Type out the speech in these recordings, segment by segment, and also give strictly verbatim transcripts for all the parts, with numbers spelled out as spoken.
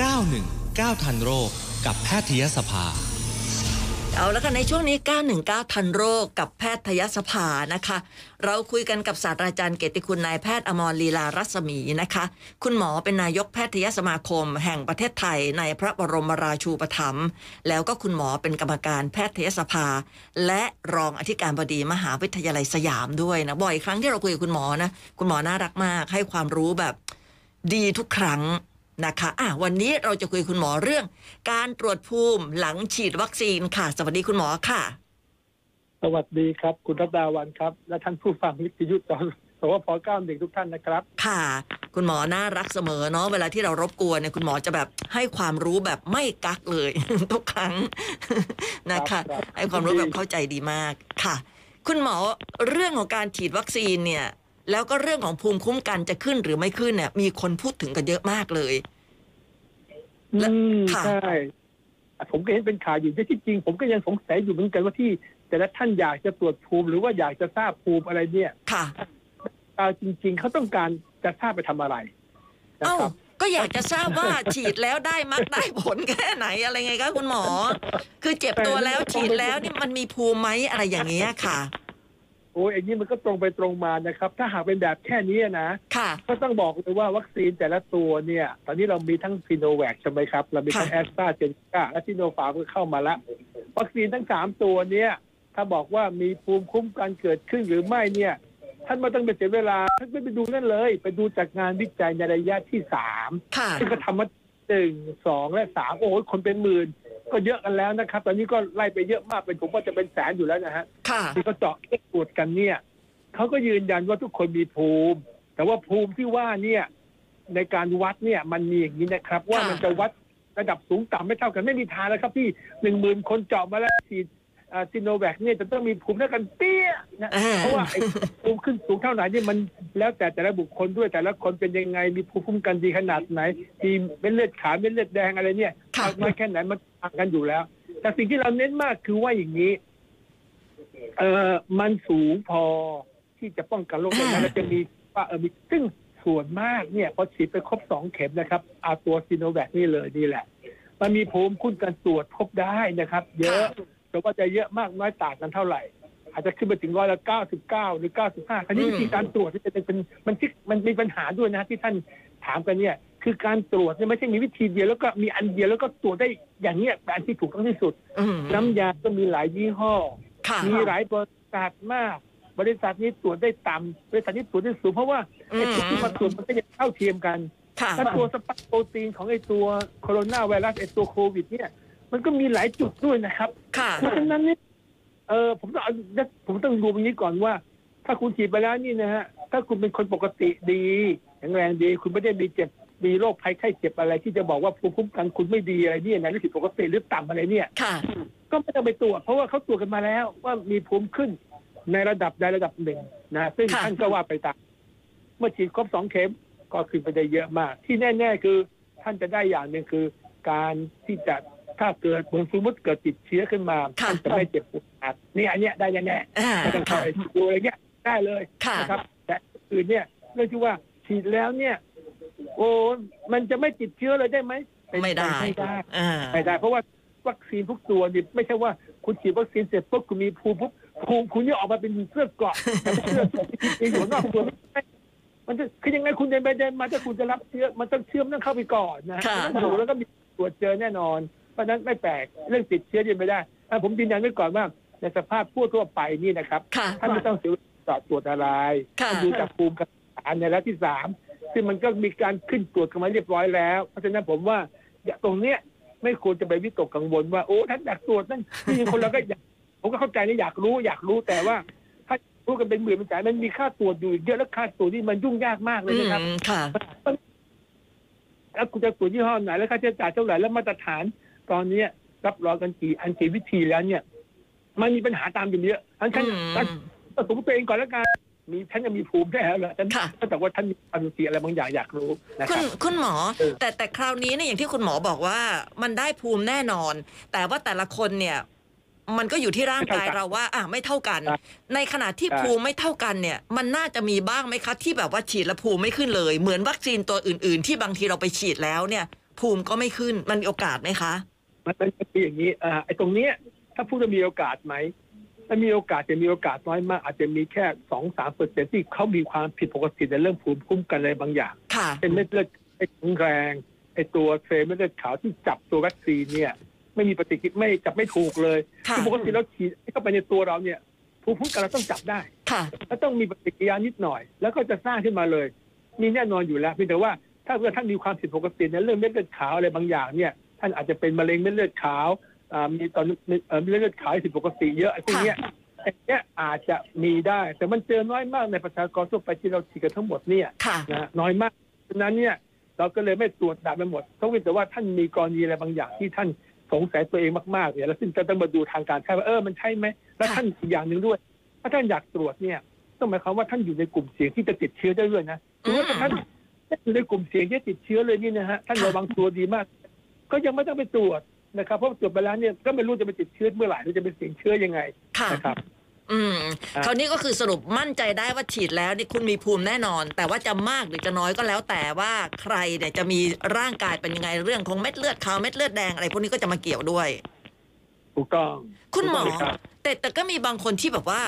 เก้าหนึ่งเก้า ทันโรคกับแพทยสภาเอาละค่ะในช่วงนี้เก้าหนึ่งเก้าทันโรคกับแพทยสภานะคะเราคุยกันกับศาสตราจารย์เกียรติคุณนายแพทย์อมรลีลารัศมีนะคะคุณหมอเป็นนายกแพทยสมาคมแห่งประเทศไทยในพระบรมราชูปถัมภ์แล้วก็คุณหมอเป็นกรรมการแพทยสภาและรองอธิการบดีมหาวิทยาลัยสยามด้วยนะบ่อยครั้งที่เราคุยกับคุณหมอนะคุณหมอน่ารักมากให้ความรู้แบบดีทุกครั้งนะคะอ่ะวันนี้เราจะคุยคุณหมอเรื่องการตรวจภูมิหลังฉีดวัคซีนค่ะสวัสดีคุณหมอค่ะสวัสดีครับคุณรัตดาวันครับและท่านผู้ฟังวิทยุตอนสวพเก้าสิบเอ็ดทุกท่านนะครับค่ะคุณหมอน่ารักเสมอเนาะเวลาที่เรารบกวนเนี่ยคุณหมอจะแบบให้ความรู้แบบไม่กักเลย ทุกครั้ง นะคะให้ความรู้แบบเข้าใจดีมากค่ะคุณหมอเรื่องของการฉีดวัคซีนเนี่ยแล้วก็เรื่องของภูมิคุ้มกันจะขึ้นหรือไม่ขึ้นเนี่ยมีคนพูดถึงกันเยอะมากเลยใช่ผมก็เห็นเป็นข่าวอยู่แต่ที่จริงผมก็ยังสงสัยอยู่เหมือนกันว่าที่แต่ละท่านอยากจะตรวจภูมิหรือว่าอยากจะทราบภูมิอะไรเนี่ยค่ะเอาจริงๆเขาต้องการจะทราบไปทำอะไรเอ้าก็อยากจะทราบว่าฉีดแล้วได้มรรคได้ผลแค่ไหนอะไรไงคะคุณหมอคือเจ็บตัวแล้วฉีดแล้วนี่มันมีภูมิไหมอะไรอย่างเงี้ยค่ะโอ้ยอย่างนี้มันก็ตรงไปตรงมานะครับถ้าหากเป็นแบบแค่นี้นะก็ต้องบอกเลยว่าวัคซีนแต่ละตัวเนี่ยตอนนี้เรามีทั้ง SinoVac ใช่ไหมครับเรามีทั้ง AstraZeneca และ SinoPharm ก็เข้ามาแล้ววัคซีนทั้งสามตัวเนี่ยถ้าบอกว่ามีภูมิคุ้มกันเกิดขึ้นหรือไม่เนี่ยท่านไม่ต้องไปเสียเวลาท่านไม่ไปดูนั่นเลยไปดูจากงานวิจัยในระยะที่สามซึ่งก็ทำมาหนึ่ง สอง และสามโอ้ยคนเป็นหมื่นก็เยอะกันแล้วนะครับตอนนี้ก็ไล่ไปเยอะมากเป็นผมว่าจะเป็นแสนอยู่แล้วนะฮะที่เขาเจาะตรวจกันเนี่ยเขาก็ยืนยันว่าทุกคนมีภูมิแต่ว่าภูมิที่ว่าเนี่ยในการวัดเนี่ยมันมีอย่างนี้นะครับว่ามันจะวัดระดับสูงต่ำไม่เท่ากันไม่มีทางแล้วครับพี่หนึ่งหมื่นคนเจาะมาแล้วฉีดซิโนแวคเนี่ยจะต้องมีภูมิเท่ากันเตี้ยนะเพราะว่าภูมิขึ้นสูงเท่าไหร่เนี่ยมันแล้วแต่แต่ละบุคคลด้วยแต่ละคนเป็นยังไงมีภูมิคุ้มกันดีขนาดไหนมีเม็ดเลือดขาวเม็ดเลือดแดงอะไรเนี่ยมากแค่ไหนมันต่างกันอยู่แล้วแต่สิ่งที่เราเน้นมากคือว่าอย่างนี้เออมันสูงพอที่จะป้องกันโรคนั้นแล้วจะมีว่าเออมีซึ่งส่วนมากเนี่ยพอฉีดไปครบสองเข็มนะครับเอาตัวซิโนแวคนี่เลยนี่แหละมันมีภูมิคุ้มกันตรวจพบได้นะครับเยอะแต่ว่าจะเยอะมากน้อยต่างกันเท่าไหร่อาจจะขึ้นไปถึงร้อยละเก้าสิบเก้าหรือเก้าสิบห้าอันนี้วิธีการตรวจที่จะเป็นมันที่มันมีปัญหาด้วยนะที่ท่านถามกันเนี่ยคือการตรวจเนี่ยไม่ใช่มีวิธีเดียวแล้วก็มีอันเดียวแล้วก็ตรวจได้อย่างเนี้ยแบบที่ถูกต้องที่สุดน้ำยาก็มีหลายยี่ห้อมีหลายบริษัทมากบริษัทนี้ตรวจได้ต่ำบริษัทนี้ตรวจได้สูงเพราะว่าไอ้ที่มาตรวจมันก็จะเท่าเทียมกันถ้าตัวสปาร์โปรตีนของไอ้ตัวโคโรนาไวรัสไอ้ตัวโควิดเนี่ยมันก็มีหลายจุดด้วยนะครับเพราะฉะนั้นเนี่ยเออผมต้องผมต้องดูตรงนี้ก่อนว่าถ้าคุณฉีดไปแล้วนี่นะฮะถ้าคุณเป็นคนปกติดีแข็งแรงดีคุณไม่ได้มีเจ็บมีโรคภัยไข้เจ็บอะไรที่จะบอกว่าภูมิคุ้มกันคุณไม่ดีอะไรเนี่ยนะหรือผิดปกติหรือต่ำอะไรเนี่ยก็ไม่ต้องไปตรวจเพราะว่าเขาตรวจกันมาแล้วว่ามีภูมิขึ้นในระดับใดระดับหนึ่งนะซึ่งท่านก็ว่าไปตามเมื่อฉีดครบสองเข็มก็ขึ้นไปได้เยอะมากที่แน่ๆคือท่านจะได้อย่างหนึ่งคือการที่จะถ้าเกิดผลสมมติเกิดติดเชื้อขึ้นมามันจะไม่เจ็บปวดอัดนี่อันเนี้ยได้แน่ๆไม่ต้องคอยดูอะไรเงี้ยได้เลยนะครับแต่อื่นเนี่ยเรื่องที่ว่าฉีดแล้วเนี่ยโอ้มันจะไม่ติดเชื้อเลยได้ไหมไม่ได้ไม่ได้ไม่ได้เพราะว่าวัคซีนทุกตัวนี่ไม่ใช่ว่าคุณฉีดวัคซีนเสร็จปุ๊บคุณมีภูมิปุ๊บภูมิคุณเนี่ยออกมาเป็นเสื้อเกราะเสื้อเกราะที่อยู่นอกตัวมันจะคือยังไงคุณเดินไปเดินมาถ้าคุณจะรับเชื้อมันต้องเชื่อมต้องเข้าไปก่อนนะดูแล้วก็มีตรวจเจอแน่นอนเพราะนั้นไม่แปลกเรื่องติดเชื้อยังไม่ได้ผมยืนยันไว้ก่อนว่าในสภาพผู้ทั่วไปนี่นะครับท่านไม่ต้องเสียตรวจอะไรดูจากภูมิการในระดับที่สามซึ่งมันก็มีการขึ้นตรวจกันมาเรียบร้อยแล้วเพราะฉะนั้นผมว่าอย่างตรงเนี้ยไม่ควรจะไปวิตกกังวลว่าโอ้ท่านอยากตรวจนั่นที่คนเราก็อยากผมก็เข้าใจนะอยากรู้อยากรู้แต่ว่าถ้ารู้กันเป็นหมื่นเป็นแสนมันมีค่าตรวจอยู่เยอะและค่าตรวจนี่มันยุ่งยากมากเลยนะครับแล้วคุณจะตรวจยี่ห้อไหนแล้วค่าใช้จ่ายเท่าไหร่แล้วมาตรฐานตอนนี้รับรองกันกี่อันกี่วิธีแล้วเนี่ยมันมีปัญหาตามอยู่เยอะท่านท่านผมตัวเองก่อนแล้วกันมีท่านจะมีภูมิได้แล้วเหรอท่านแต่ว่าท่านมีอนุสิอะไรบางอย่างอยากรู้นะครับคุณหมอแต่แต่คราวนี้เนี่ยอย่างที่คุณหมอบอกว่ามันได้ภูมิแน่นอนแต่ว่าแต่ละคนเนี่ยมันก็อยู่ที่ร่างกายเราว่าอ่ะไม่เท่ากันในขณะที่ภูมิไม่เท่ากันเนี่ยมันน่าจะมีบ้างไหมคะที่แบบว่าฉีดแล้วภูมิไม่ขึ้นเลยเหมือนวัคซีนตัวอื่นๆที่บางทีเราไปฉีดแล้วเนี่ย ภูมิก็ไม่ขึ้นมันมีโอกาสไหมคะมันเป็นอย่างนี้อ่าไอ้ตรงเนี้ยถ้าพูดจะมีโอกาสไหมถ้ามีโอกาสจะมีโอกาสน้อยมากอาจจะมีแค่ สองถึงสามเปอร์เซ็นต์ ที่เขามีความผิดปกติในเรื่องภูมิคุ้มกันอะไรบางอย่างเป็นเม็ดเลือดแรงไอ้ตัวเซลล์เม็ดเลือดขาวที่จับตัววัคซีนเนี่ยไม่มีปฏิกิริยาไม่จับไม่ถูกเลยคือปกติแล้วฉีดเข้าไปในตัวเราเนี่ยภูมิคุ้มกันเราต้องจับได้แล้วต้องมีปฏิกิริยานิดหน่อยแล้วก็จะสร้างขึ้นมาเลยมีแน่นอนอยู่แล้วเพียงแต่ว่าถ้าเกิดท่านมีความผิดปกติในเรื่องเม็ดเลือดขาวอะไรบางอย่างเนี่ยท่านอาจจะเป็นมะเร็งเม็ดเลือดขาวมีตอนเม็ดเลือดขาวผิดปกติเยอะไอ้พวกนี้เนี้ยอาจจะมีได้แต่มันเจอน้อยมากในประชากรทั่วไปที่เราฉีดกันทั้งหมดเนี่ยนะน้อยมากฉะนั้นเนี่ยเราก็เลยไม่ตรวจดับไปหมดต้องเว้นแต่ว่าท่านมีกรณีอะไรบางอย่างที่ท่านสงสัยตัวเองมากๆเนี่ยแล้วซึ่งจะต้องมาดูทางการแพทย์ว่าเออมันใช่ไหมแล้วท่านอีกอย่างหนึ่งด้วยถ้าท่านอยากตรวจเนี่ยต้องหมายความว่าท่านอยู่ในกลุ่มเสี่ยงที่จะติดเชื้อได้ด้วยนะถือว่าท่านอยู่ในกลุ่มเสี่ยงที่ติดเชื้อเลยนี่นะฮะท่านระวังตัวดีมากก็ยังไม่ต้องไปตรวจนะครับเพราะตรวจไปแล้วเนี่ยก็ไม่รู้จะไปติดเชื้อเมื่อไหร่หรือจะไปเสี่ยงเชื้อยังไงนะครับอืมคราวนี้ก็คือสรุปมั่นใจได้ว่าฉีดแล้วนี่คุณมีภูมิแน่นอนแต่ว่าจะมากหรือจะน้อยก็แล้วแต่ว่าใครเนี่ยจะมีร่างกายเป็นยังไงเรื่องของเม็ดเลือดขาวเม็ดเลือดแดงอะไรพวกนี้ก็จะมาเกี่ยวด้วยถูกต้องคุณหมอแต่แต่ก็มีบางคนที่แบบว่า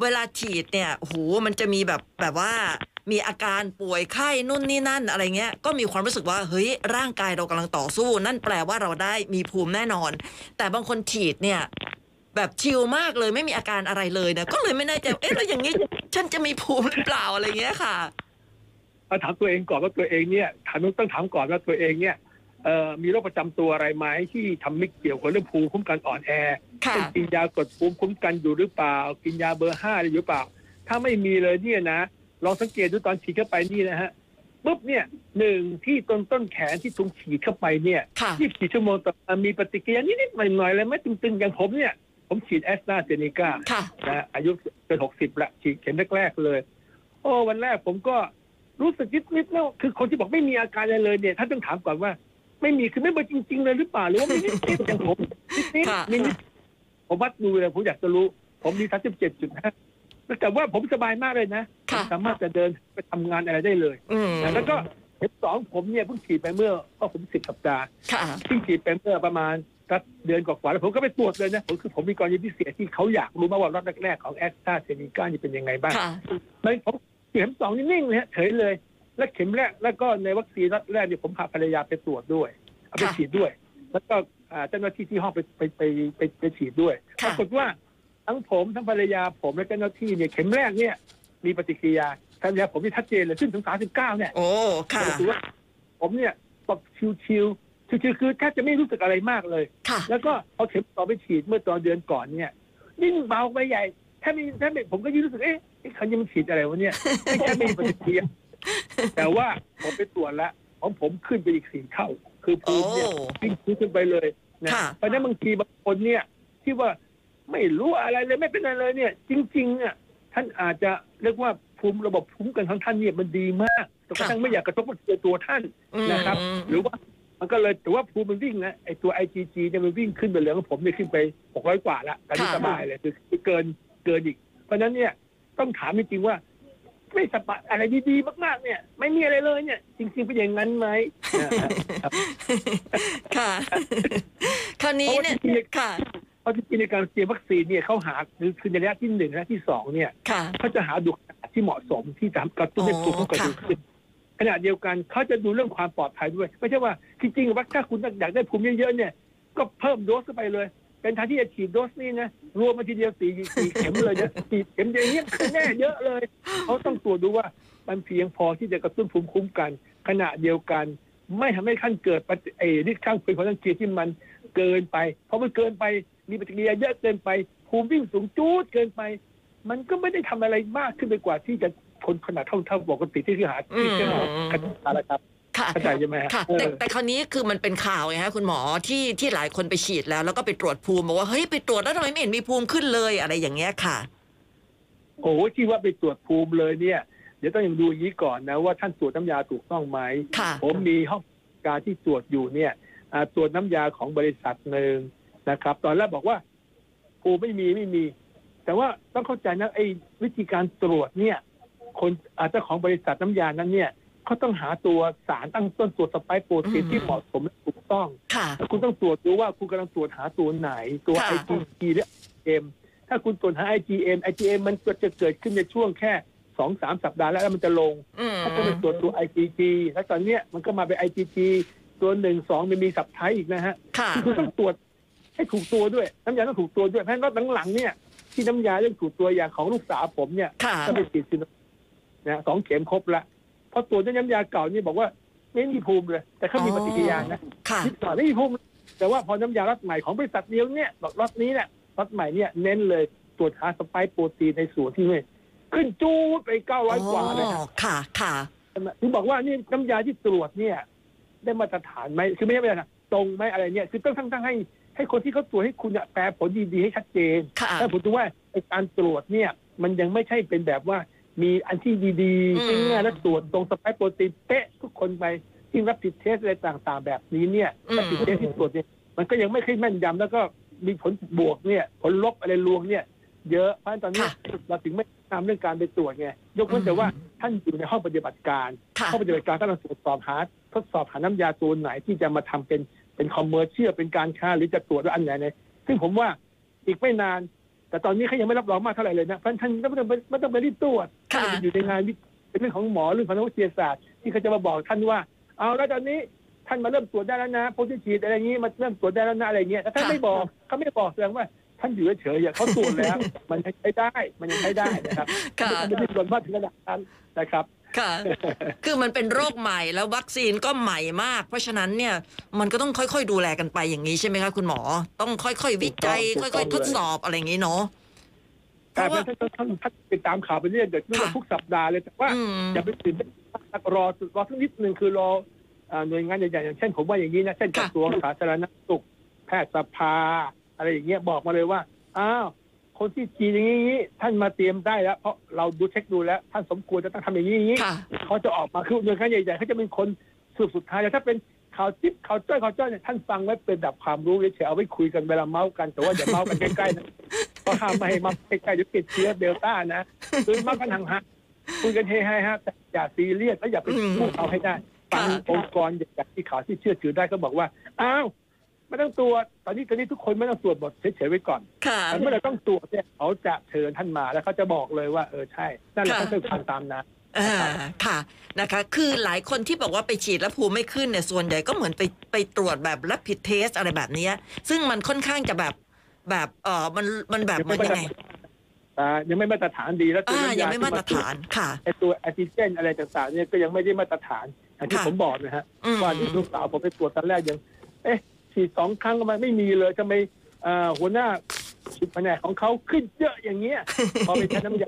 เวลาฉีดเนี่ยโหมันจะมีแบบแบบว่ามีอาการป่วยไข้นู่นนี่นั่นอะไรเงี้ยก็มีความรู้สึกว่าเฮ้ยร่างกายเรากำลังต่อสู้นั่นแปลว่าเราได้มีภูมิแน่นอนแต่บางคนฉีดเนี่ยแบบชิลมากเลยไม่มีอาการอะไรเลยนะก็เลยไม่แน่ใจเอ๊ะแล้วอย่างนี้ฉันจะมีภูมิหรือเปล่าอะไรเงี้ยค่ะเอาถามตัวเองก่อนว่าตัวเองเนี่ยถามต้องถามก่อนว่าตัวเองเนี่ยเอ่อมีโรคประจำตัวอะไรไหมที่ทำให้เกี่ยวกับเรื่องภูมิคุ้มกันอ่อนแอเป็นกินยากดภูมิคุ้มกันอยู่หรือเปล่ากินยาเบอร์ห้าหรือเปล่าถ้าไม่มีเลยเนี่ยนะลองสังเกตดูตอนฉีดเข้าไปนี่นะฮะปุ๊บเนี่ยหนึ่งที่ต้นต้นแขนที่ถูกฉีดเข้าไปเนี่ยที่ฉีดชั่วโมงต่อมามีปฏิกิริยานิดๆหน่อยๆเลยไม่ตึงๆอย่างผมเนี่ยผมฉีด AstraZeneca นะอายุเกินหกสิบละฉีดเข็มแรกๆเลยโอ้วันแรกผมก็รู้สึกนิดๆแล้วคือคนที่บอกไม่มีอาการอะไรเลยเนี่ยท่านต้องถามก่อนว่าไม่มีคือไม่เป็นจริงๆเลยหรือเปล่าหรือว่ามีนิดๆอย่างผมนิดๆมีนิดผมวัดดูเลยผมอยากจะรู้ผมมี สามสิบเจ็ดจุดห้า แต่ว่าผมสบายมากเลยนะสามารถจะเดินไปทำงานอะไรได้เลยแล้วก็เข็มสองผมเนี่ยเพิ่งฉีดไปเมื่อก็ผมสิบสัปดาห์เพิ่งฉีดไปเมื่อประมาณเดือนกว่าๆแล้วผมก็ไปตรวจเลยนะผมคือผมมีกรณีพิเศษที่เขาอยากรู้มาว่ารอบแรกๆของแอสตราเซเนกานี่เป็นยังไงบ้างแล้วผมเข็มสองนี่นิ่งเลยฮะเฉยเลยและเข็มแรกแล้วก็ในวัคซีนรอบแรกเนี่ยผมพาภรรยาไปตรวจด้วยเอาไปฉีดด้วยแล้วก็เจ้าหน้าที่ที่ห้องไปไปไปไปไปฉีดด้วยปรากฏว่าทั้งผมทั้งภรรยาผมและเจ้าหน้าที่เนี่ยเข็มแรกเนี่ยมีปฏิกิริยาภรรยาผมที่ชัดเจนเลยขึ้นถึงสามสิบเก้าเนี่ยโอ้ค่ะผมเนี่ยปกชิวๆคือคือแทบจะไม่รู้สึกอะไรมากเลยแล้วก็พอเข็มต่อไปฉีดเมื่อตอนเดือนก่อนเนี่ยยิ่งเบาไปใหญ่แทบไม่แทบไม่ผมก็ยิ่งรู้สึกเอ๊ะเขายังฉีดอะไรวะเนี่ยแค่ไม่มีปฏิกิริยาแต่ว่าผมไปตรวจแล้วของผมขึ้นไปอีกสี่เท่าคือภูมิเนี่ยวิ่งขึ้นไปเลยนะเพราะนั้นบางทีบางคนเนี่ยที่ว่าไม่รู้อะไรเลยไม่เป็นอะไรเลยเนี่ยจริงๆเนี่ยท่านอาจจะเรียกว่าภูมิระบบภูมิกันของท่านเนี่ยมันดีมากแต่ก็ทั้งไม่อยากกระทบกระเทือนตัวท่านนะครับหรือว่ามันก็เลยแต่ว่าภูมิมันวิ่งนะไอตัว ไอ จี จี เนี่ยมันวิ่งขึ้นไปเหลือของผมเนี่ยขึ้นไปหกร้อยกว่าละตอนนี้สบายเลยคือเกินเกินอีกเพราะนั้นเนี่ยต้องถามจริงๆว่าไม่สบายอะไรดีๆมากๆเนี่ยไม่มีอะไรเลยเนี่ยจริงๆเป็นอย่างนั้นไหมค่ะคราวนี้เนี่ยค่ะเพราะที่ในการเตรียมวัคซีนเนี่ยเขาหาคือในระยะที่หนึ่งและที่สองเนี่ยเขาจะหาดุขนาดที่เหมาะสมที่จะกระตุ้นให้ภูมิเกิดขึ้นขณะเดียวกันเขาจะดูเรื่องความปลอดภัยด้วยไม่ใช่ว่าจริงๆว่าถ้าคุณอยากได้ภูมิเยอะๆเนี่ยก็เพิ่มโดสเข้าไปเลยเป็นทางที่จะฉีดโดสนี่นะรวมมาทีเดียวสี่สี่เข็มเลยนะสี่เข็มเดียวเนี่ยแน่เยอะเลยเขาต้องตรวจดูว่ามันเพียงพอที่จะกระตุ้นภูมิคุ้มกันขณะเดียวกันไม่ทำให้ขั้นเกิดไอ้ที่ข้างเกินของทางเกียร์ที่มันเกินไปเพราะมันเกินไปมีปฏิกิริยาเยอะเกินไปภูมิวิ่งสูงจู๊ดเกินไปมันก็ไม่ได้ทำอะไรมากขึ้นไปกว่าที่จะคนขนาดเท่าเท่าปกติที่คือหาที่เจ้ากันอะไรครับเข้าใจใช่ไหมค่ะแต่แต่คราวนี้คือมันเป็นข่าวไงฮะคุณหมอที่ที่หลายคนไปฉีดแล้วแล้วก็ไปตรวจภูมิบอกว่าเฮ้ยไปตรวจแล้วทำไมไม่เห็นมีภูมิขึ้นเลยอะไรอย่างเงี้ยค่ะโอ้ที่ว่าไปตรวจภูมิเลยเนี่ยเดี๋ยวต้องยังดูอย่างนี้ก่อนนะว่าท่านตรวจน้ำยาถูกต้องไหมผมมีห้องการที่ตรวจอยู่เนี่ยตรวจน้ำยาของบริษัทหนึ่งนะครับตอนแรกบอกว่าภูมิไม่มีไม่มีแต่ว่าต้องเข้าใจนะไอ้วิธีการตรวจเนี่ยคนอาจจะของบริษัทน้ำยานั้นเนี่ย เขาต้องหาตัวสารตั้งต้นตัวสไปค์โปรตีนที่เหมาะสมและถูกต้องคุณต้องตรวจดูว่าคุณกำลังตรวจหาตัวไหนตัว ไอ จี จี หรือ ไอ จี เอ็ม ถ้าคุณตรวจหา ไอ จี เอ็ม ไอ จี เอ็ม มันก็จะเกิดขึ้นในช่วงแค่ สองถึงสาม สัปดาห์แล้วแล้วมันจะลงถ้าคุณไปตรวจตัว ไอ จี จี แล้วตอนเนี้ยมันก็มาเป็น ไอ จี จี ตัวหนึ่ง สองมันมีสับไทยอีกนะฮะคุณต้องตรวจให้ถูกตัวด้วยน้ำยาต้องถูกตัวด้วยเพราะฉะนั้นรอบหลังๆเนี่ยที่น้ำยาเรื่องถูกตัวอย่างของลูกสาวผมเนี่ยก็ไปฉีดซิโนนะสองเข็มครบละพอตรวจด้วยน้ำยาเก่านี่บอกว่าไม่มีภูมิเลยแต่เขามีปฏิกิริยานะนิดหน่อยไม่มีภูมิแต่ว่าพอน้ำยาล็อตใหม่ของบริษัทเดียวเนี่ยล็อตนี้เนี่ยล็อตใหม่เนี่ยเน้นเลยตรวจหาสไปค์โปรตีนในส่วนที่ไม่ขึ้นจู๊ดไปเก้าร้อยกว่าเลยค่ะค่ะถึงบอกว่านี่น้ำยาที่ตรวจเนี่ยได้มาตรฐานไหมคือไม่ใช่ไม่ใช่นะตรงไหมอะไรเนี่ยคือต้องทั้งๆให้ให้คนที่เขาตรวจให้คุณแปลผลดีๆให้ชัดเจนถ้าผมดูว่าการตรวจเนี่ยมันยังไม่ใช่เป็นแบบว่ามีอันที่ดีๆซึ่งง่ายและตรวจตรงสไปค์โปรตีนเป๊ะทุกคนไปที่รับผิดเทสอะไรต่างๆแบบนี้เนี่ยรับผิดเทสที่ตรวจเนี่ยมันก็ยังไม่ค่อยแม่นยำแล้วก็มีผลบวกเนี่ยผลลบอะไรลวงเนี่ยเยอะเพราะตอนนี้เราถึงไม่ทำเรื่องการไปตรวจไงยกเว้นแต่ว่าท่านอยู่ในห้องปฏิบัติการห้องปฏิบัติการก็ต้องตรวจสอบหาทดสอบหาน้ำยาตัวไหนที่จะมาทำเป็นเป็นคอมเมอร์เชียลเป็นการค้าหรือจะตรวจว่าอันไหนเนี่ยซึ่งผมว่าอีกไม่นานแต่ตอนนี้เขายังไม่รับรองมากเท่าไหร่เลยนะเพราะท่านไม่ต้องไม่ต้องไปรีบตรวจอยู่ในงานเป็นเรื่องของหมอเรื่องของนักวิทยาศาสตร์ที่เขาจะมาบอกท่านว่าเอาแล้วตอนนี้ท่านมาเริ่มตรวจได้แล้วนะโพสต์ฉีดอะไรอย่างนี้มาเริ่มตรวจได้แล้วนะอะไรเงี้ยแต่ท่านไม่บอกเขาไม่บอกแสดงว่าท่านอยู่เฉยๆเขาตรวจแล้วมันใช้ได้มันยังใช้ได้นะครับไม่ได้ตรวจว่าถึงระดับนั้นนะครับค่ะคือมันเป็นโรคใหม่แล้ววัคซีนก็ใหม่มากเพราะฉะนั้นเนี่ยมันก็ต้องค่อยๆดูแลกันไปอย่างนี้ใช่ไหมคะคุณหมอต้องค่อยๆวิจัยค่อยๆทดสอบอะไรอย่างนี้เนาะแต่ว่าท่านท่านท่านติดตามข่าวไปเรื่อยเดี๋ยวทุกสัปดาห์เลยแต่ว่าอย่าไปตื่นรอรอสักนิดนึงคือรอหน่วยงานใหญ่ๆอย่างเช่นผมว่าอย่างนี้นะเช่นกระทรวงสาธารณสุขแพทยสภาอะไรอย่างเงี้ยบอกมาเลยว่าอ้าวคนที่จีนอย่างนี้ท่านมาเตรียมได้แล้วเพราะเราดูเช็คดูแล้วท่านสมควรจะต้องทำอย่างนี้อย่างนี้เขาจะออกมาคือหน่วยงานใหญ่ๆเขาจะเป็นคนสืบสุดท้ายแต่ถ้าเป็นข่าวจิ๊บข่าวจ้อยข่าวจ้อยเนี่ยท่านฟังไว้เป็นดับความรู้เฉยๆเอาไว้คุยกันเวลาเมาส์กันแต่ว่าอย่าเมาส์กันใกล้ๆนะเพราะห้ามไม่ให้มาใกล้ๆเดี๋ยวติดเชื้อเดลต้านะคือเมาส์กันห่างๆคุยกันเฮฮาฮะแต่อย่าซีเรียสและอย่าไปพูดเอาให้ได้ฟังองค์กรอย่างที่ข่าวที่เชื่อถือได้ก็บอกว่าอ้าวไม่ต้องตรวจตอนนี้ตอนนี้ทุกคนไม่ต้องตรวจหมดเฉยๆไว้ก่อนแต่เมื่อเราต้องตรวจเนี่ยเขาจะเชิญท่านมาแล้วเขาจะบอกเลยว่าเออใช่นั่นแหละต้องทำตามนะอ่าค่ะนะคะคือหลายคนที่บอกว่าไปฉีดแล้วภูมิไม่ขึ้นเนี่ยส่วนใหญ่ก็เหมือนไปไปตรวจแบบรับผิดเทสอะไรแบบนี้ซึ่งมันค่อนข้างจะแบบแบบเออมันมันแบบมันยังไงอ่ายังไม่มาตรฐานดีแล้วตัวยังไม่มาตรฐานค่ะไอตัวแอนติเจนอะไรต่างๆเนี่ยก็ยังไม่ได้มาตรฐานอย่างที่ผมบอกนะฮะว่าที่ลูกสาวผมไปตรวจตอนแรกยังเอ๊ะฉีดสองครั้งก็ไม่มีเลยทำไมหัวหน้าแผนกของเขาขึ้นเยอะอย่างเงี้ยพอไปใช้น้ำยา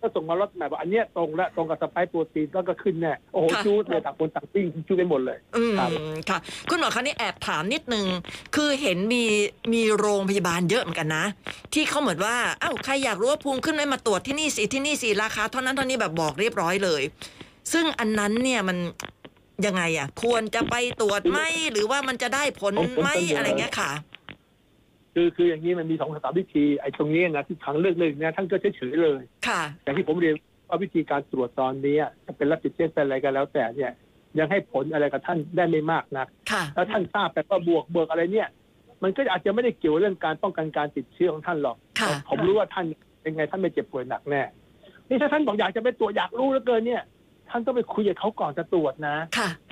ก็ส่งมาล็อตใหม่บอกอันเนี้ยตรงละตรงกับสไปค์โปรตีนแล้วก็ขึ้นแน่โอ้โหจูดเลยต่างคนต่างปิ้งจูดไปหมดเลยอืมค่ะคุณหมอคะนี่แอบถามนิดนึงคือเห็นมีมีโรงพยาบาลเยอะเหมือนกันนะที่เขาเหมือนว่าอ้าวใครอยากรู้ว่าภูมิขึ้นไหมมาตรวจที่นี่สิที่นี่สิราคาเท่านั้นเท่านี้แบบบอกเรียบร้อยเลยซึ่งอันนั้นเนี่ยมันยังไงอ่ะควรจะไปตรวจไหมหรือว่ามันจะได้ผลไหมอะไรเงี้ยค่ะคือคืออย่างนี้มันมีสองสามวิธีไอ้ตรงนี้นะที่ทางเลือกหนึ่งเนี่ยท่านก็เฉยๆเลยค่ะแต่ที่ผมเรียนว่าวิธีการตรวจตอนนี้จะเป็นรับผิดเทสเป็นอะไรกันแล้วแต่เนี่ยยังให้ผลอะไรกับท่านได้ไม่มากนักแล้วท่านทราบแต่ว่าบวกเบิกอะไรเนี่ยมันก็อาจจะไม่ได้เกี่ยวเรื่องการป้องกันการติดเชื้อของท่านหรอกผมรู้ว่าท่านเป็นไงท่านไม่เจ็บป่วยหนักแน่นี่ถ้าท่านบอกอยากจะไปตรวจอยากรู้เหลือเกินเนี่ยท่านต้องไปคุยกับเขาก่อนจะตรวจนะ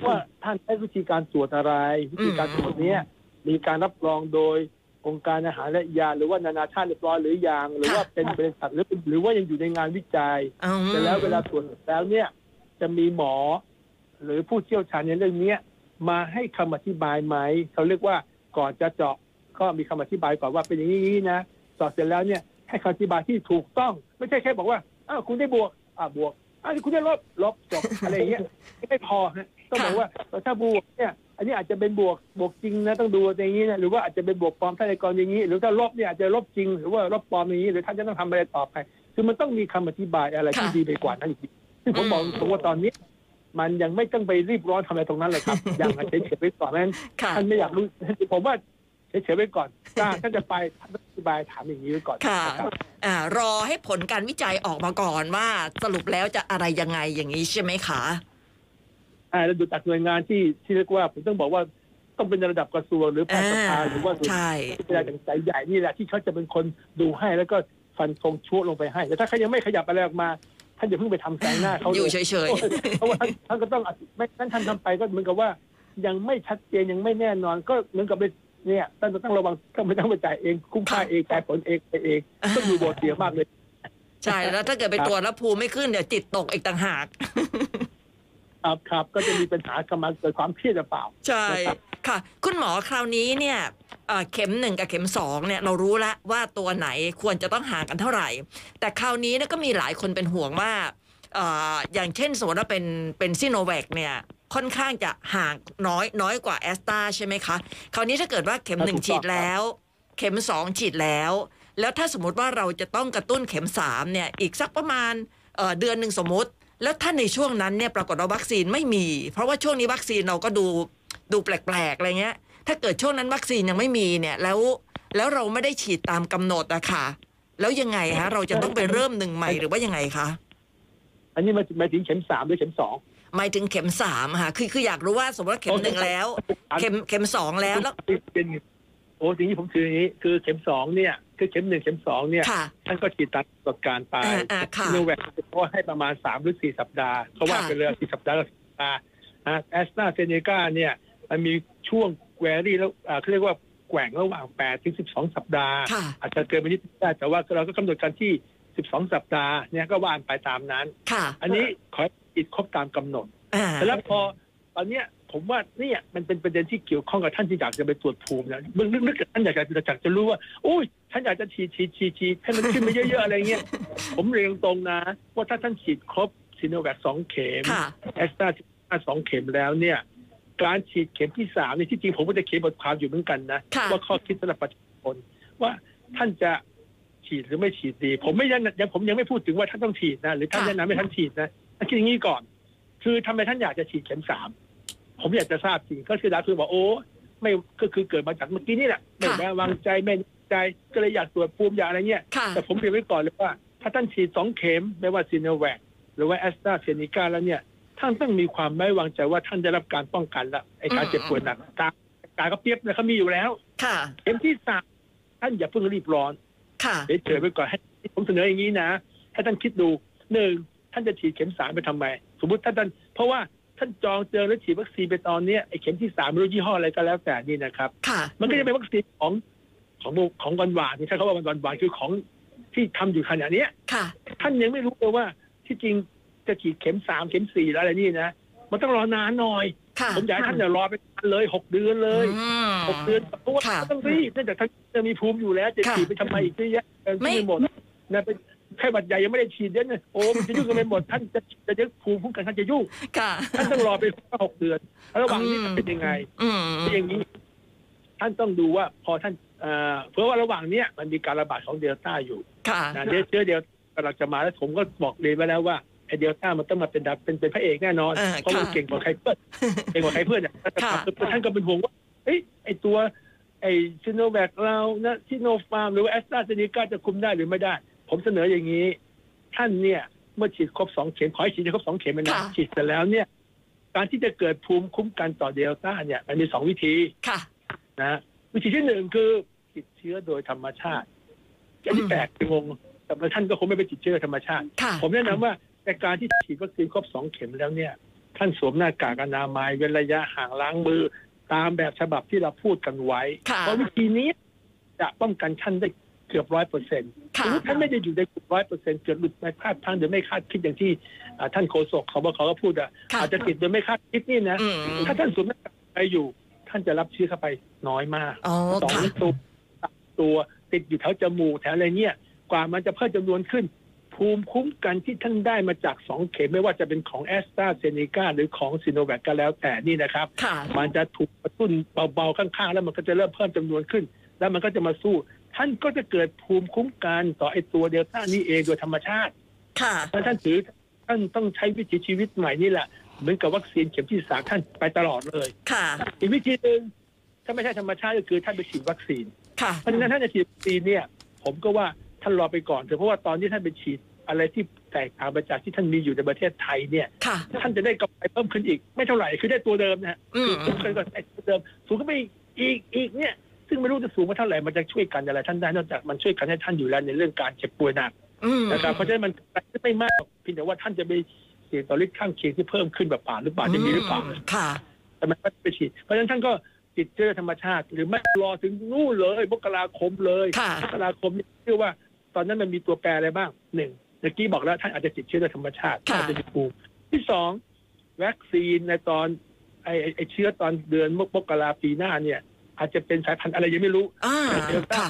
ว่าท่านใช้วิธีการตรวจอะไรวิธีการตรวจเนี้ยมีการรับรองโดยองค์การอาหารและยาหรือว่านานาชาติเรียบร้อยหรือยังหรือว่าเป็นบริษัทหรือหรือว่ายังอยู่ในงานวิจัยแต่แล้วเวลาตรวจแล้วเนี่ยจะมีหมอหรือผู้เชี่ยวชาญในเรื่องนี้มาให้คำอธิบายไหมเขาเรียกว่าก่อนจะเจาะก็มีคำอธิบายก่อนว่าเป็นอย่างนี้นะเจาะเสร็จแล้วเนี่ยให้คำอธิบายที่ถูกต้องไม่ใช่แค่บอกว่าอ้าวคุณได้บวกอ่าบวกอันนี้คุณจะลบลบจบอะไรเงี้ยไม่พอฮะต้องบอกว่าถ้าบวกเนี่ยอันนี้อาจจะเป็นบวกบวกจริงนะต้องดูอย่างนี้นะหรือว่าอาจจะเป็นบวกปลอมถ้าในกรณีอย่างนี้หรือถ้าลบเนี่ยอาจจะลบจริงหรือว่าลบปลอมอย่างนี้หรือท่านจะต้องทำอะไรต่อไปคือมันต้องมีคำอธิบายอะไรที่ดีไปกว่านั้นอีกซึ่งผมบอกตรงว่าตอนนี้มันยังไม่ต้องไปรีบร้อนทำอะไรตรงนั้นเลยครับยังเฉยเฉยไปก่อนนั้นท่านไม่อยากรู้ผมว่าเฉยเฉยไปก่อนท่านจะไปอธิบายถามอย่างนี้ไปก่อนครับรอให้ผลการวิจัยออกมาก่อนว่าสรุปแล้วจะอะไรยังไงอย่างนี้ใช่ไหมคะ เราดูจากหน่วยงานที่ที่เรียกว่าผมต้องบอกว่าต้องเป็นระดับกระทรวงหรือภาคสภาหรือว่าส่วนราชการสายใหญ่นี่แหละที่เขาจะเป็นคนดูให้แล้วก็ฟันธงชั่วลงไปให้แต่ถ้าเขายังไม่ขยับอะไรออกมาท่านอย่าเพิ่งไปทำแซงหน้าเขาอยู่เฉยๆเพราะว่าท่านก็ต้องไม่ท่านทำทำไปก็เหมือนกับว่ายังไม่ชัดเจนยังไม่แน่นอนก็เหมือนกับเนี่ยท่านต้องระวังต้องไม่ต้องไปจ่ายเองคุ้มค่าเองจ่ายผลเองเองก็อยู่บทเสียมากเลยใช่แล้วถ้าเกิดไปตรวจแล้วภูมิไม่ขึ้นเดี๋ยวจิตตกอีกต่างหากครับครับก็จะมีปัญหากำลังเกิดความเครียดหรือเปล่าใช่ค่ะคุณหมอคราวนี้เนี่ยเข็มหนึ่งกับเข็มสองเนี่ยเรารู้แล้วว่าตัวไหนควรจะต้องห่างกันเท่าไหร่แต่คราวนี้เนี่ยก็มีหลายคนเป็นห่วงว่า อ, อย่างเช่นสมมติว่าเป็นเป็นซิโนแวคเนี่ยค่อนข้างจะห่างน้อยน้อยกว่าแอสตราใช่ไหมคะคราวนี้ถ้าเกิดว่าเข็มหนึ่งฉีดแล้วเข็มสองฉีดแล้วแล้วถ้าสมมติว่าเราจะต้องกระตุ้นเข็มสามเนี่ยอีกสักประมาณเดือนหนึ่งสมมติแล้วถ้าในช่วงนั้นเนี่ยปรากฏว่าวัคซีนไม่มีเพราะว่าช่วงนี้วัคซีนเราก็ดูดูแปลกๆอะไรเงี้ยถ้าเกิดช่วงนั้นวัคซีนยังไม่มีเนี่ยแล้วแล้วเราไม่ได้ฉีดตามกำหนดอะค่ะแล้วยังไงฮะเราจะต้องไปเริ่มหนึ่งใหม่หรือว่ายังไงคะอันนี้หมายถึงเข็มสามหรือเข็มสองหมายถึงเข็มสามค่ะคือคืออยากรู้ว่าสมมติว่าเข็มหนึ่งแล้วเข็มเข็มสองแล้วแล้วเป็นโอ้สิ่งที่ผมคืออย่างนี้คือเข็มสองเนี่ยคือเข็มหนึ่งเข็มสองเนี่ยท่านก็ฉีดตามปฏิการไปโนแวคก็ให้ประมาณสามหรือสี่สัปดาห์เขาว่าไปเลยสี่สัปดาห์ละสัปดาห์แอสตราเซเนกาเนี่ยมันมีช่วงแวรี่แล้วเขาเรียกว่าแกว่งระหว่างแปดถึงสิบสองสัปดาห์อาจจะเกินไปนิดได้แต่ว่าเราก็กำหนดกันที่สิบสองสัปดาห์เนี่ยก็ว่านไปตามนั้นอันนี้ขอติดครบตามกำหนดแล้วพอตอนเนี้ยผมว่าเนี่ยมันเป็นประเด็นที่เกี่ยวข้องกับท่านที่อยากจะไปตรวจภูมินะเบื้องลึกๆท่านอยากจะอยากจะรู้ว่าโอ้ยท่านอยากจะฉีดฉีดฉีดฉีดให้มันขึ้นไปเยอะๆอะไรเงี้ยผมเรียนตรงนะว่าถ้าท่านฉีดครบซิโนแวคสองเข็มแอสตราสองเข็มแล้วเนี่ยการฉีดเข็มที่สามนี่ที่จริงผมก็จะเขียนบทความอยู่เหมือนกันนะว่าข้อคิดสำหรับประชาชนว่าท่านจะฉีดหรือไม่ฉีดดีผมไม่ยังผมยังไม่พูดถึงว่าท่านต้องฉีดนะหรือท่านแนะนำให้ท่านฉีดนะคิดอย่างนี้ก่อนคือทำไมท่านอยากจะฉีดเข็มสามผมอยากจะทราบจริงก็คือดาคือบอกโอ้ไม่ก็คือเกิดมาจากเมื่อกี้นี่แหละไม่ไว้วางใจไม่ใจก็เลยอยากตรวจภูมิอยากอะไรเงี้ยแต่ผมเรียนไว้ก่อนเลยว่าถ้าท่านฉีดสองเข็มไม่ว่าซิโนแวคหรือว่าแอสตราเซเนกาแล้วเนี่ยท่านต้องมีความไม่วางใจว่าท่านได้รับการป้องกันแล้วไอ้การเจ็บป่วยหนักตาตาก็เปียบนะเขามีอยู่แล้วค่ะเข็มที่สามท่านอย่าเพิ่งรีบร้อนค่ะเดี๋ยวเฉยไปก่อนให้ผมเสนออย่างนี้นะให้ท่านคิดดูหนึ่งท่านจะฉีดเข็มสามไปทำไมสมมติท่านเพราะว่าท่านจองเจอแล้วฉีดวัคซีนไปตอนนี้ไอ้เข็มที่สามไม่รู้ยี่ห้ออะไรก็แล้วแต่นี่นะครับค่ะมันก็จะเป็นวัคซีนของของของวันหวานที่ใช้คำว่าวันหวานคือของที่ทำอยู่ขณะนี้ค่ะท่านยังไม่รู้เลยว่าที่จริงจะฉีดเข็มสามเข็มสี่แล้วอะไรนี่นะมันต้องรอนานหน่อยผมอยากท่านอย่ารอไปเลยหกเดือนเลยหกเดือนเพราะว่าต้องรีบเนื่องจากท่านจะมีภูมิอยู่แล้วจะฉีดไปทำไมอีกเยอะแยะไม่หมดนะเป็นแค่บัตรใหญ่ยังไม่ได้ฉีดเนี่ยโอ้มันจะยุ่งกันไปหมดท่านจะจะยึดภูมิคุ้มกันท่านจะยุ่งท่านต้องรอไปหกเดือนแล้วระหว่างนี้เป็นยังไงอย่างนี้ท่านต้องดูว่าพอท่านเพราะว่าระหว่างเนี้ยมันมีการระบาดของเดลต้าอยู่เดี๋ยวเชื้อเดลต้ากำลังจะมาแล้วผมก็บอกเลยไว้แล้วว่าไอเดลต้ามันต้องมาเป็นดับเป็นเป็นพระเอกแน่นอนเพราะมันเก่งกว่าใครเพื่อนเก่งกว่าใครเพื่อนเนี่ยท่านก็เป็นห่วงว่าเอ้ยไอตัวไอซิโนแวคเรานะซิโนฟาร์มหรือว่าแอสตราเซเนกาจะคุมได้หรือไม่ได้ผมเสนออย่างนี้ท่านเนี่ยเมื่อฉีดครบสองเข็มขอให้ฉีดครบสองเข็มนะฉีดเสร็จแล้วเนี่ยการที่จะเกิดภูมิคุ้มกันต่อเดลต้าเนี่ยมันมีสองวิธีนะวิธีที่หนึ่งคือติดเชื้อโดยธรรมชาติอันนี้แปลกงงแต่ท่านก็คงไม่ไปติดเชื้อธรรมชาติผมแนะนำว่าแต่การที่ฉีดวัคซีนครบสองเข็มแล้วเนี่ยท่านสวมหน้ากากอนามัยเว้นระยะห่างล้างมือตามแบบฉบับที่เราพูดกันไว้เพราะวิธีนี้จะป้องกันท่านได้เกือบร้อยเปอร์เซ็นต์ท่านไม่ได้อยู่ในกลุ่มร้อยเปอร์เซ็นต์เกิดหลุดในพลาดทางโดยไม่คาดคิดอย่างที่ท่านโฆษกเขาบอกเขาก็พูดอ่ะอาจจะติดโดยไม่คาดคิดนี่นะถ้าท่านสวมหน้ากากอนามัยอยู่ท่านจะรับเชื้อเข้าไปน้อยมากสองตัวตัวติดอยู่แถวจมูกแถวอะไรเนี่ยกว่ามันจะเพิ่มจำนวนขึ้นภูมิคุ้มกันที่ท่านได้มาจากสองเข็มไม่ว่าจะเป็นของแอสตราเซเนกาหรือของซิโนแวคก็แล้วแต่นี่นะครับมันจะถูกกระตุ้นเบาๆข้างๆแล้วมันก็จะเริ่มเพิ่มจำนวนขึ้นแล้วมันก็จะมาสู้ท่านก็จะเกิดภูมิคุ้มกันต่อไอตัวเดลต้านี่เองโดยธรรมชาติค่ะเพราะท่านถือท่านต้องใช้วิถีชีวิตใหม่นี่แหละเหมือนกับวัคซีนเข็มที่สามท่านไปตลอดเลยค่ะอีกวิธีหนึ่งถ้าไม่ใช่ธรรมชาติก็คือท่านไปฉีดวัคซีนค่ะเพราะฉะนั้นท่านจะฉีดวัคซีนเนี่ยผมก็ว่าท่านรอไปก่อนเถอะเพราะว่าตอนที่ท่านไปฉีดอะไรที่ แตกต่างไปจากที่ท่านมีอยู่ในประเทศไทยเนี่ยท่านจะได้กำไรเพิ่มขึ้นอีกไม่เท่าไหร่คือได้ตัวเดิมนะคือสูงขึ้นกว่าตัวเดิมสูงขึ้นไปอีกอีกเนี่ยซึ่งไม่รู้จะสูงมาเท่าไหร่มันจะช่วยกันอะไรท่านได้นอกจากมันช่วยกันให้ท่านอยู่แล้วในเรื่องการเจ็บป่วยหนักนะครับเพราะฉะนั้นมันไม่มากเพียงแต่ว่าท่านจะไปเสี่ยงต่อฤทธิ์ข้างเคียงที่เพิ่มขึ้นแบบป่าหรือป่าจะมีหรือเปล่าแต่มันไปฉีดเพราะฉะนั้นท่านก็ติดเชื้อธรรมชาติหรือไม่รอถึงนู่นเลยมกราคมเลยมกราคมนี่เชื่อว่าตอนนั้นมันมีตัวแปรอะไรบ้างหนึ่งเมื่อกี้บอกแล้วท่านอาจจะติดเชื้อโดยธรรมชาติอาจจะติดภูมิที่สองวัคซีนในตอนไอไอเชื้อตอนเดือนมกราปีหน้าเนี่ยอาจจะเป็นสายพันธุ์อะไรยังไม่รู้เดลต้า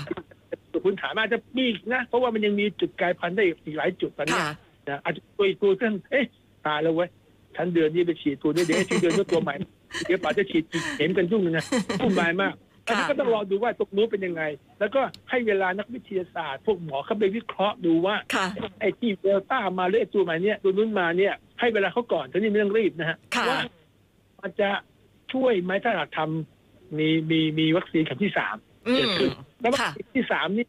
ตัวพื้นฐานอาจจะมีนะเพราะว่ามันยังมีจุดกลายพันธุ์ได้อีกหลายจุดตอนนี้นะอาจจะตัวตัวขึ้นเอ๊ะตายแล้วเว้ยฉันเดือนนี้ไปฉีดตัวนี้เดี๋ยวถึงเดือนตัวใหม่เดี๋ยวป่าจะฉีดเข็มกันยุ่งนะวุ่นวายมากอันนี้ก็ต้องรอดูว่าตกนู้นเป็นยังไงแล้วก็ให้เวลานักวิทยาศาสตร์พวกหมอเข้าไปวิเคราะห์ดูว่าไอ้ที่เดลต้ามาหรือไอ้ตัวใหม่เนี่ยตัวนู้นมาเนี่ยให้เวลาเขาก่อนทีนี้ไม่ต้องรีบนะฮะว่ามันจะช่วยไหมถ้าหากทำมีมีมีวัคซีนเข็มที่สามเกิดขึ้นแล้ววัคซีนที่สามนี่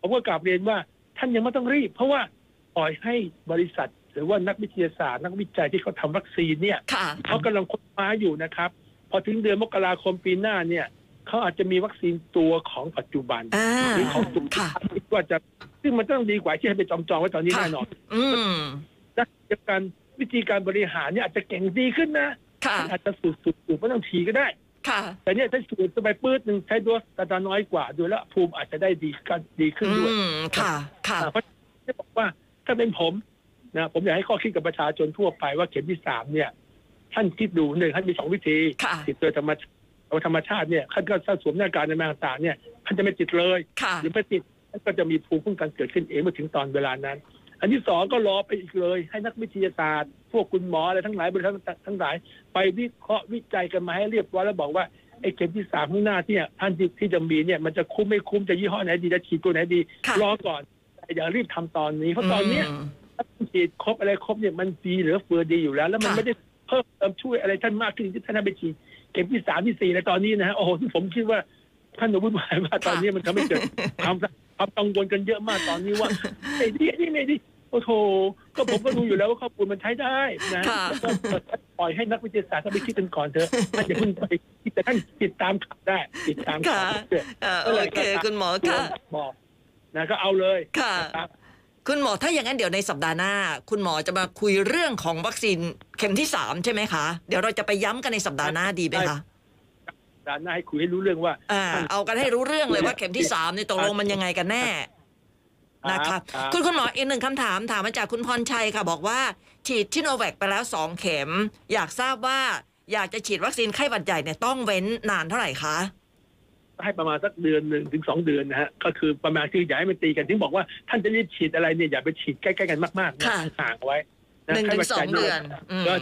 ผมก็กลับเรียนว่าท่านยังไม่ต้องรีบเพราะว่าปล่อยให้บริษัทหรือว่านักวิทยาศาสตร์นักวิจัยที่เขาทำวัคซีนเนี่ยเขากำลังค้นคว้าอยู่นะครับพอถึงเดือนมกราคมปีหน้าเนี่ยเขาอาจจะมีวัคซีนตัวของปัจจุบันหรือของกลุ่มที่คิดว่าจะซึ่งมันต้องดีกว่าที่ให้ไปจองๆไว้ตอนนี้แน่นอนและเดียวกันวิธีการบริหารเนี่ยอาจจะเก่งดีขึ้นนะอาจจะสูดสูดสูดไม่ต้องฉีดก็ได้แต่เนี่ยถ้าสูดสบายปื้ดหนึ่งใช้โดสแต่น้อยกว่าด้วยแล้วภูมิอาจจะได้ดีกันดีขึ้นด้วยเพราะที่บอกว่าถ้าเป็นผมนะผมอยากให้ข้อคิดกับประชาชนทั่วไปว่าเข็มที่สามเนี่ยท่านคิดดูหนึ่งท่านมีสองวิธีติดโดยธรรมชาติว่าธรรมชาติเนี่ยท่านก็สวมหน้ากากในแมงต่างเนี่ยท่านจะไม่ติดเลยหรือไม่ติดก็จะมีภูมิคุ้มกันเกิดขึ้นเองเมื่อถึงตอนเวลานั้นอันที่สองก็รอไปอีกเลยให้นักวิทยาศาสตร์พวกคุณหมออะไรทั้งหลายบริษัททั้งหลายไปวิเคราะห์วิจัยกันมาให้เรียบร้อยแล้วบอกว่าไอ้เข็มที่สามข้างหน้าที่ท่านที่จะมีเนี่ยมันจะคุ้มไม่คุ้มจะยี่ห้อไหนดีจะฉีดตัวไหนดีรอก่อนอย่ารีบทำตอนนี้เพราะตอนเนี้ยฉีดครบอะไรครบเนี่ยมันดีหรือเฟือดีอยู่แล้วแล้วมันไม่ได้เพิ่มเติมช่วยอะไรท่านมากขึ้นที่ท่านไปฉีดเข็มที่สามที่สี่ในตอนนี้นะฮะโอ้โหผมคิดว่าท่านหนูพูดหมายว่าตอนนี้มันทำให้เกิดความความกังวลกันเยอะมากตอนนี้ว่าไอ้นี่นี่ไอ้นี่โอ้โหก็ผมก็ดูอยู่แล้วว่าข้อมูลมันใช้ได้นะก็ปล่อยให้นักวิทยาศาสตร์เขาไปคิดกันก่อนเถอะท่านอย่าเพิ่งไปคิดแต่ท่านติดตามข่าวได้ติดตามข่าวโอเคคุณหมอค่ะบอกนะก็เอาเลยค่ะคุณหมอถ้าอย่างนั้นเดี๋ยวในสัปดาห์หน้าคุณหมอจะมาคุยเรื่องของวัคซีนเข็มที่สามใช่ไหมคะเดี๋ยวเราจะไปย้ำกันในสัปดาห์หน้าดีไหมคะสัปดาห์หน้าให้คุยให้รู้เรื่องว่าอ่าเอากันให้รู้เรื่องเลยว่าเข็มที่สามในตกลงมันยังไงกันแน่นะคะคุณคุณหมออีกหนึ่งคำถามถามมาจากคุณพรชัยค่ะบอกว่าฉีดชิโนแวคไปแล้วสองเข็มอยากทราบว่าอยากจะฉีดวัคซีนไข้หวัดใหญ่เนี่ยต้องเว้นนานเท่าไหร่คะให้ประมาณสักเดือนหนึ่งถึงสองเดือนนะฮะก็คือประมาณคืออย่าให้มันตีกันถึงบอกว่าท่านจะรีบฉีดอะไรเนี่ยอย่าไปฉีดใกล้ๆกันมากๆนะห่างไว้หนึ่งถึงสองเดือนก็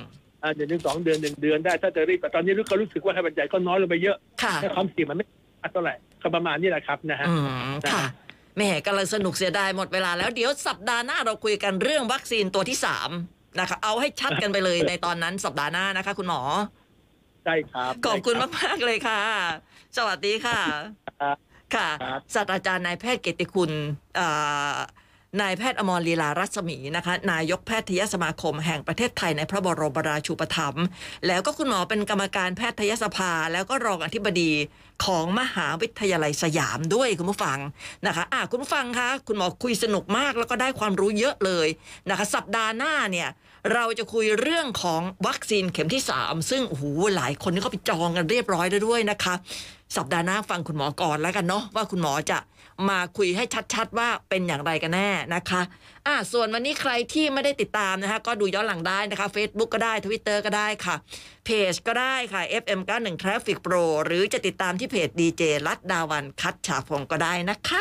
เดือนหนึ่งสองเดือนหนึ่งเดือนได้ถ้าจะรีบแต่ตอนนี้รู้เขารู้สึกว่าไข้หวัดใหญ่ก็น้อยลงไปเยอะแต่ความเสี่ยงมันไม่อัดเท่าไหร่ก็ประมาณนี้แหละครับนะฮะค่ะแหมกำลังสนุกเสียดายหมดเวลาแล้วเดี๋ยวสัปดาห์หน้าเราคุยกันเรื่องวัคซีนตัวที่สามนะคะเอาให้ชัดกันไปเลยในตอนนั้นสัปดาห์หน้านะคะคุณหมอได้ครับขอบคุณมากๆเลยค่ะสวัสดีค่ะค่ะศาสตราจารย์นายแพทย์เกียรติคุณนายแพทย์อมรลีลารัศมีนะคะนายกแพทยสมาคมแห่งประเทศไทยในพระบรมราชูปถัมภ์แล้วก็คุณหมอเป็นกรรมการแพทยสภาแล้วก็รองอธิบดีของมหาวิทยาลัยสยามด้วยคุณผู้ฟังนะคะอ่ะคุณผู้ฟังคะคุณหมอคุยสนุกมากแล้วก็ได้ความรู้เยอะเลยนะคะสัปดาห์หน้าเนี่ยเราจะคุยเรื่องของวัคซีนเข็มที่สามซึ่งโอ้โหหลายคนนี่ก็ไปจองกันเรียบร้อยแล้วด้วยนะคะสัปดาห์หน้าฟังคุณหมอก่อนแล้วกันเนาะว่าคุณหมอจะมาคุยให้ชัดๆว่าเป็นอย่างไรกันแน่นะคะอ่ะส่วนวันนี้ใครที่ไม่ได้ติดตามนะคะก็ดูย้อนหลังได้นะคะ Facebook ก็ได้ Twitter ก็ได้ค่ะเพจก็ได้ค่ะ เอฟ เอ็ม เก้าสิบเอ็ด Traffic Pro หรือจะติดตามที่เพจ ดี เจ รัตดาวันคัตฉาพงก็ได้นะคะ